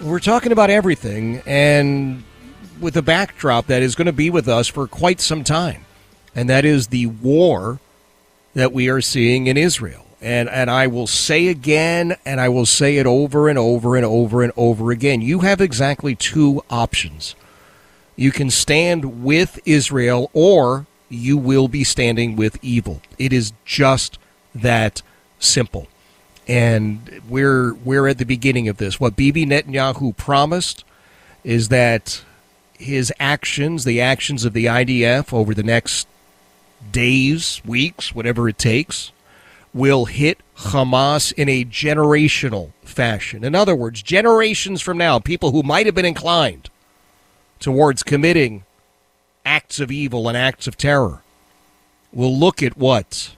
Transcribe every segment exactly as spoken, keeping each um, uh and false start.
We're talking about everything, and with a backdrop that is going to be with us for quite some time, and that is the war that we are seeing in Israel. And and I will say again, and I will say it over and over and over and over again, you have exactly two options. You can stand with Israel, or you will be standing with evil. It is just that simple. And we're we're at the beginning of this. What Bibi Netanyahu promised is that his actions, the actions of the I D F over the next days, weeks, whatever it takes, will hit Hamas in a generational fashion. In other words, generations from now, people who might have been inclined towards committing acts of evil and acts of terror will look at what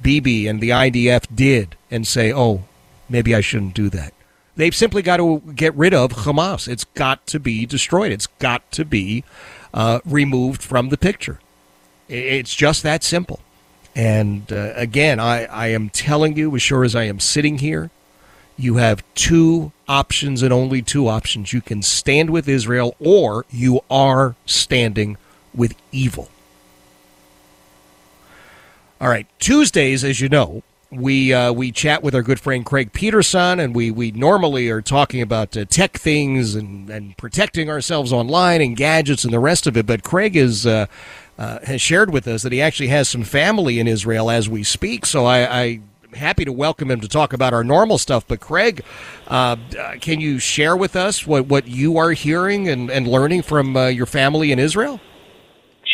Bibi and the I D F did and say, oh, maybe I shouldn't do that. They've simply got to get rid of Hamas. It's got to be destroyed. It's got to be uh, removed from the picture. It's just that simple. And uh, again, I, I am telling you, as sure as I am sitting here, you have two options and only two options. You can stand with Israel, or you are standing with evil. All right, Tuesdays, as you know, we uh, we chat with our good friend Craig Peterson, and we, we normally are talking about uh, tech things and, and protecting ourselves online and gadgets and the rest of it. But Craig is, uh, uh, has shared with us that he actually has some family in Israel as we speak, so I, I'm happy to welcome him to talk about our normal stuff. But Craig, uh, can you share with us what, what you are hearing and, and learning from uh, your family in Israel?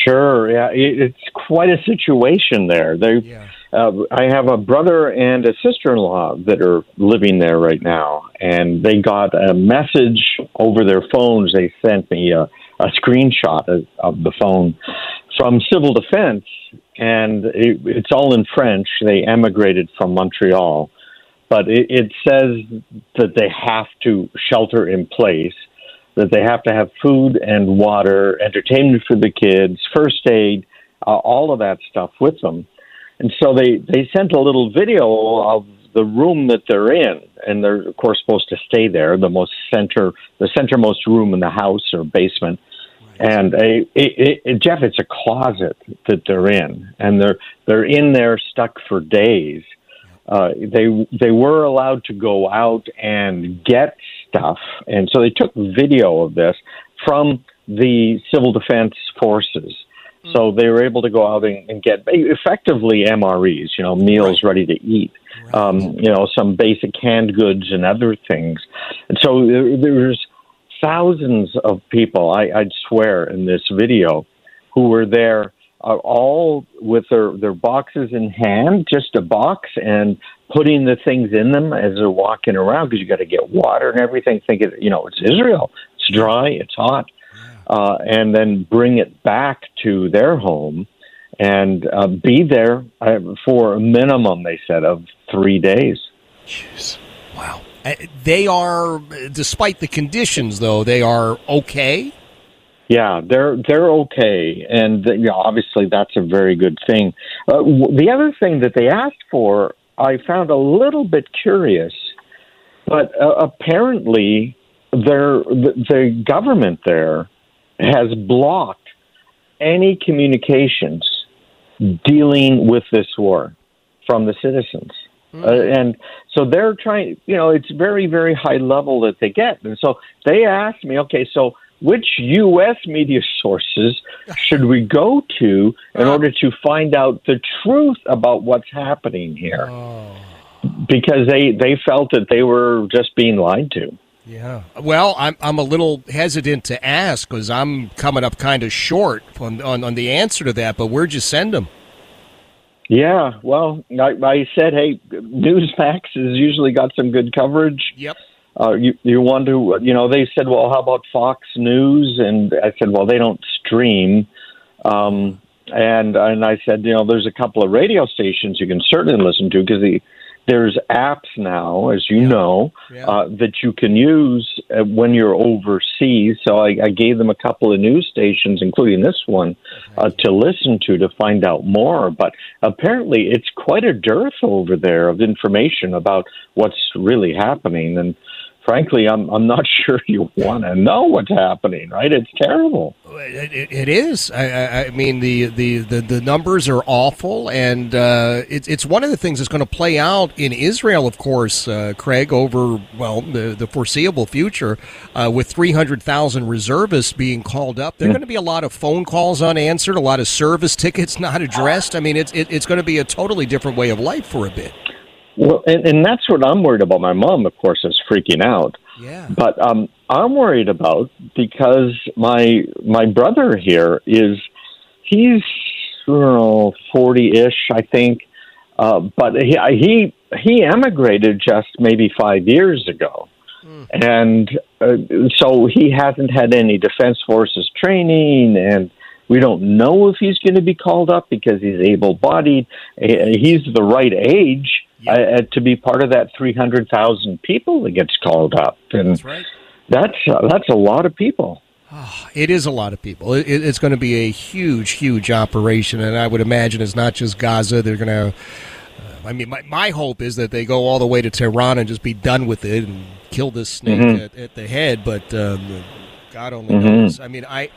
Sure. Yeah, it's quite a situation there. They, yeah. uh, I have a brother and a sister-in-law that are living there right now, and they got a message over their phones. They sent me a, a screenshot of, of the phone from Civil Defense, and it, it's all in French. They emigrated from Montreal, but it, it says that they have to shelter in place, that they have to have food and water, entertainment for the kids, first aid, uh, all of that stuff with them. And so they, they sent a little video of the room that they're in, and they're, of course, supposed to stay there, the most center, the centermost room in the house or basement. Right. And, a, it, it, Jeff, it's a closet that they're in, and they're they're in there stuck for days. Uh, they they were allowed to go out and get stuff, and so they took video of this from the Civil Defense Forces. Mm. So they were able to go out and, and get effectively M R Es, you know, meals right. ready to eat, right. um, you know, some basic canned goods and other things. And so there, there's thousands of people, I, I'd swear, in this video who were there, are all with their, their boxes in hand, just a box, and putting the things in them as they're walking around, because you got to get water and everything, thinking, you know, it's Israel, it's dry, it's hot, uh, and then bring it back to their home and uh, be there uh, for a minimum, they said, of three days. Jeez. Wow. They are, despite the conditions, though, they are okay? Yeah, they're they're okay, and you know, obviously that's a very good thing. Uh, w- the other thing that they asked for, I found a little bit curious, but uh, apparently their the, the government there has blocked any communications dealing with this war from the citizens. Mm-hmm. Uh, and so they're trying, you know, it's very, very high level that they get. And so they asked me, okay, so which U S media sources should we go to in order to find out the truth about what's happening here? Oh. Because they, they felt that they were just being lied to. Yeah. Well, I'm I'm a little hesitant to ask because I'm coming up kind of short on, on, on the answer to that, but where'd you send them? Yeah, well, I, I said, hey, Newsmax has usually got some good coverage. Yep. Uh, you, you want to, you know, they said, well, how about Fox News? And I said, well, they don't stream. Um, and and I said, you know, there's a couple of radio stations you can certainly listen to because the, there's apps now, as you yeah. know, yeah. Uh, that you can use uh, when you're overseas. So I, I gave them a couple of news stations, including this one, uh, to listen to to find out more. But apparently it's quite a dearth over there of information about what's really happening. And frankly, I'm I'm not sure you want to know what's happening, right? It's terrible. It, it, it is. I, I mean, the, the, the, the numbers are awful, and uh, it's it's one of the things that's going to play out in Israel, of course, uh, Craig, over, well, the, the foreseeable future, uh, with three hundred thousand reservists being called up. There are yeah. going to be a lot of phone calls unanswered, a lot of service tickets not addressed. I mean, it's it, it's going to be a totally different way of life for a bit. Well, and, and that's what I'm worried about. My mom, of course, is freaking out. Yeah. But um, I'm worried about because my my brother here is, he's oh, forty-ish, I think. Uh, but he, he he emigrated just maybe five years ago. Mm. And uh, so he hasn't had any Defense Forces training, and we don't know if he's going to be called up because he's able-bodied. He's the right age yeah. uh, to be part of that three hundred thousand people that gets called up. And that's right. That's, uh, that's a lot of people. Oh, it is a lot of people. It, it's going to be a huge, huge operation, and I would imagine it's not just Gaza. They're going to... I mean, my, my hope is that they go all the way to Tehran and just be done with it and kill this snake mm-hmm. at, at the head, but um, God only mm-hmm. knows. I mean, I...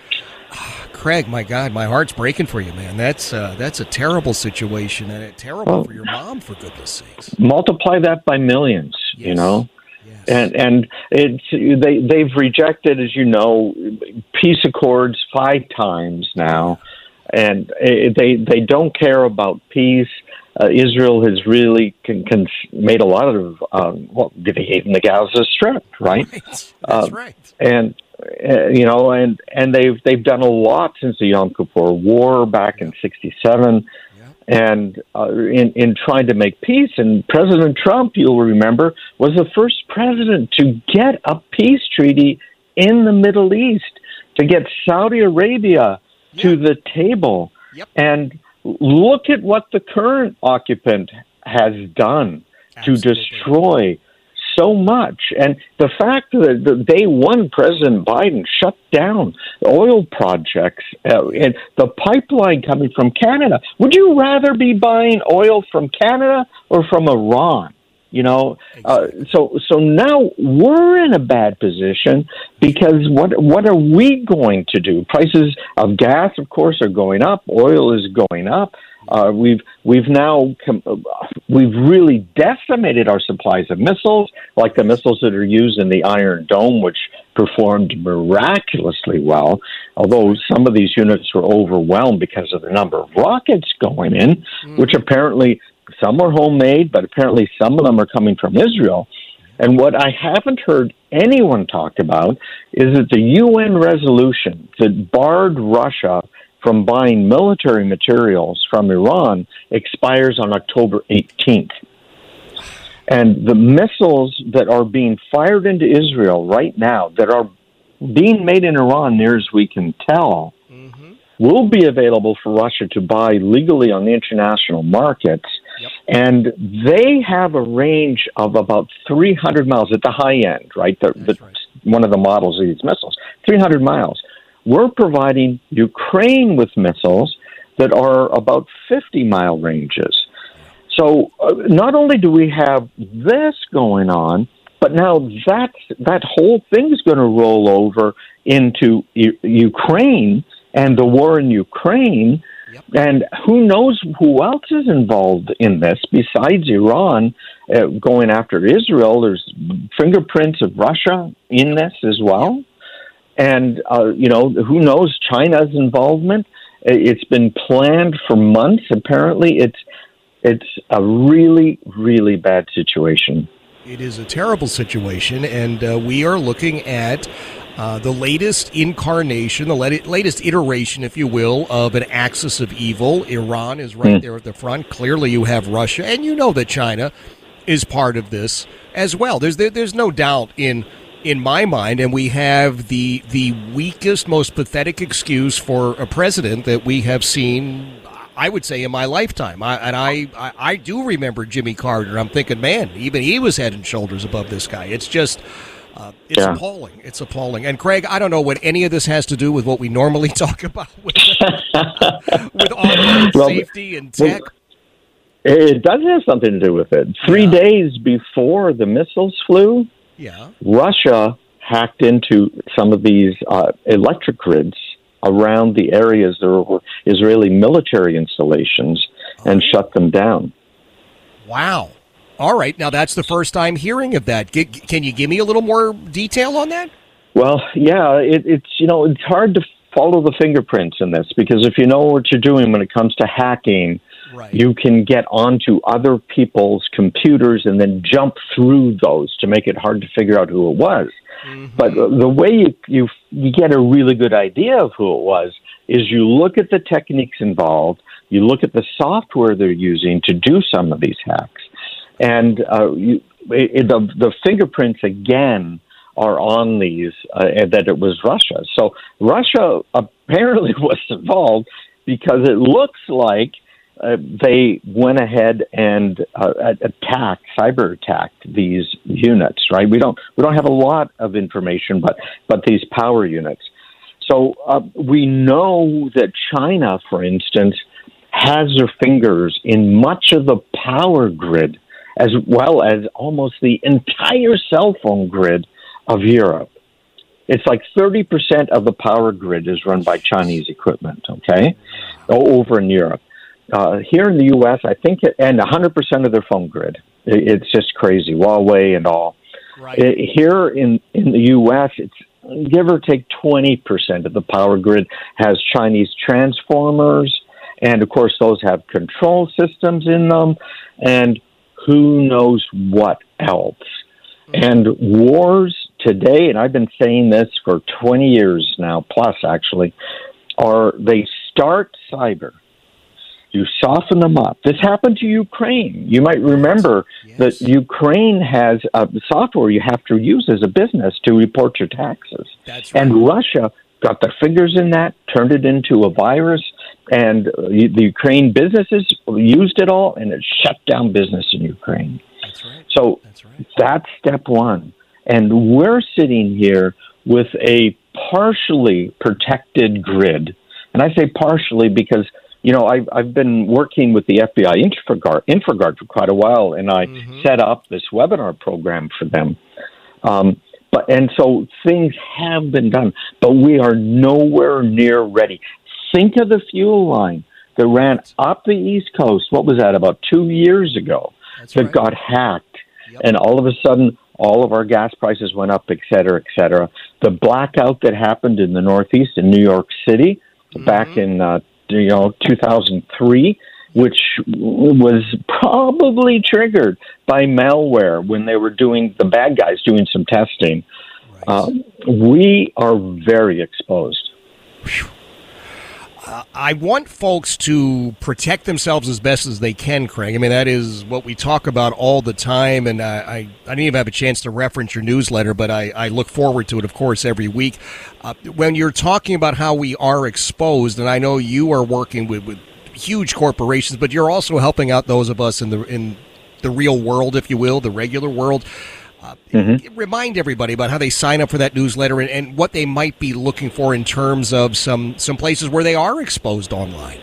Craig, my God, my heart's breaking for you, man. That's uh, that's a terrible situation, and it's terrible well, for your mom, for goodness sakes. Multiply that by millions, yes. you know? Yes. And and it's, they, they've rejected, as you know, peace accords five times now, and they they don't care about peace. Uh, Israel has really con- con- made a lot of, um, well, did they even the Gaza Strip, right? right. That's uh, right. And... Uh, you know, and, and they've they've done a lot since the Yom Kippur War back in sixty-seven, yeah. and uh, in in trying to make peace. And President Trump, you'll remember, was the first president to get a peace treaty in the Middle East, to get Saudi Arabia yeah. to the table. Yep. And look at what the current occupant has done Absolutely. to destroy so much. And the fact that the day one President Biden shut down oil projects uh, and the pipeline coming from Canada. Would you rather be buying oil from Canada or from Iran? You know, uh, so so now we're in a bad position because what what are we going to do? Prices of gas, of course, are going up. Oil is going up. Uh, we've we've now com- we've really decimated our supplies of missiles, like the missiles that are used in the Iron Dome, which performed miraculously well. Although some of these units were overwhelmed because of the number of rockets going in, mm. which apparently. Some are homemade, but apparently some of them are coming from Israel. And what I haven't heard anyone talk about is that the U N resolution that barred Russia from buying military materials from Iran expires on October eighteenth. And the missiles that are being fired into Israel right now that are being made in Iran, near as we can tell, mm-hmm. will be available for Russia to buy legally on the international markets. Yep. And they have a range of about three hundred miles at the high end, right? The, the, right. One of the models of these missiles, three hundred miles. We're providing Ukraine with missiles that are about fifty-mile ranges. So uh, not only do we have this going on, but now that, that whole thing's going to roll over into U- Ukraine and the war in Ukraine. Yep. And who knows who else is involved in this besides Iran uh, going after Israel. There's fingerprints of Russia in this as well. And, uh, you know, who knows China's involvement. It's been planned for months. Apparently, it's it's a really, really bad situation. It is a terrible situation, and uh, we are looking at uh, the latest incarnation, the le- latest iteration, if you will, of an axis of evil. Iran is right mm. there at the front. Clearly, you have Russia, and you know that China is part of this as well. There's there, there's no doubt in in my mind, and we have the the weakest, most pathetic excuse for a president that we have seen, I would say, in my lifetime. I, and I, I, I do remember Jimmy Carter. I'm thinking, man, even he was head and shoulders above this guy. It's just, uh, it's yeah. appalling. It's appalling. And, Craig, I don't know what any of this has to do with what we normally talk about with, with online well, safety and tech. Well, it does have something to do with it. Three yeah. days before the missiles flew, yeah. Russia hacked into some of these uh, electric grids around the areas there were Israeli military installations and right. shut them down. Wow. All right. Now, that's the first time hearing of that. G- can you give me a little more detail on that? Well, yeah, it, it's, you know, it's hard to follow the fingerprints in this, because if you know what you're doing when it comes to hacking, right. you can get onto other people's computers and then jump through those to make it hard to figure out who it was. Mm-hmm. But the way you, you you get a really good idea of who it was is you look at the techniques involved, you look at the software they're using to do some of these hacks, and uh, you, it, the, the fingerprints, again, are on these, uh, and that it was Russia. So Russia apparently was involved, because it looks like uh, they went ahead and uh, attacked, cyber attacked these units, right? We don't we don't have a lot of information, but but these power units. So uh, we know that China, for instance, has their fingers in much of the power grid, as well as almost the entire cell phone grid of Europe. It's like thirty percent of the power grid is run by Chinese equipment, okay, over in Europe. Uh, here in the U S, I think, it, and one hundred percent of their phone grid. It's just crazy, Huawei and all. Right. It, here in, in the U S, it's give or take twenty percent of the power grid has Chinese transformers, and, of course, those have control systems in them, and who knows what else. And wars today, and I've been saying this for twenty years now, plus actually, are they start cyber. You soften them up. This happened to Ukraine. You might remember yes. Yes. that Ukraine has uh, software you have to use as a business to report your taxes. That's right. And Russia got their fingers in that, turned it into a virus, and uh, the Ukraine businesses used it all, and it shut down business in Ukraine. That's right. So that's, right. that's step one. And we're sitting here with a partially protected grid. And I say partially because, you know, I've, I've been working with the F B I InfraGuard, InfraGuard for quite a while, and I mm-hmm. set up this webinar program for them. Um, but and so things have been done, but we are nowhere near ready. Think of the fuel line that ran up the East Coast, what was that, about two years ago, that's that right. got hacked. Yep. And all of a sudden, all of our gas prices went up, et cetera, et cetera. The blackout that happened in the Northeast in New York City mm-hmm. back in uh, you know two thousand three, which was probably triggered by malware when they were doing the bad guys doing some testing. Right. Uh, we are very exposed. Whew. Uh, I want folks to protect themselves as best as they can, Craig. I mean, that is what we talk about all the time, and I, I, I didn't even have a chance to reference your newsletter, but I, I look forward to it, of course, every week. Uh, when you're talking about how we are exposed, and I know you are working with, with huge corporations, but you're also helping out those of us in the in the real world, if you will, the regular world. Uh, mm-hmm. Remind everybody about how they sign up for that newsletter and, and what they might be looking for in terms of some, some places where they are exposed online.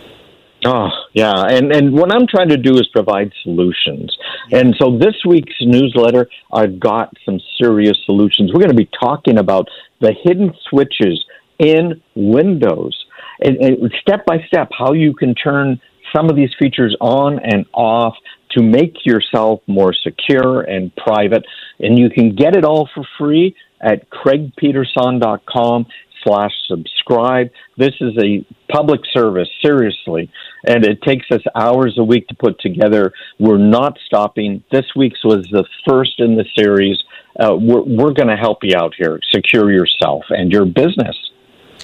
Oh, yeah. And, and what I'm trying to do is provide solutions. And so this week's newsletter, I've got some serious solutions. We're going to be talking about the hidden switches in Windows and, and step by step, how you can turn some of these features on and off to make yourself more secure and private. And you can get it all for free at craig peterson dot com. slash subscribe. This is a public service, seriously, and it takes us hours a week to put together. We're not stopping. This week's was the first in the series. Uh, we're we're going to help you out here. Secure yourself and your business.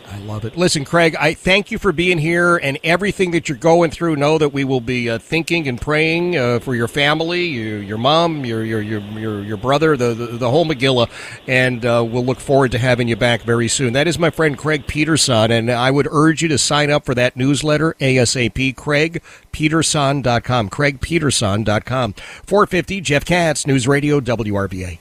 I love it. Listen, Craig, I thank you for being here and everything that you're going through. Know that we will be uh, thinking and praying uh, for your family, you, your mom, your your your your, your brother, the, the the whole Megillah, and uh, we'll look forward to having you back very soon. That is my friend Craig Peterson, and I would urge you to sign up for that newsletter ASAP, craig peterson dot com, craig peterson dot com. four fifty, Jeff Katz, News Radio, W R B A.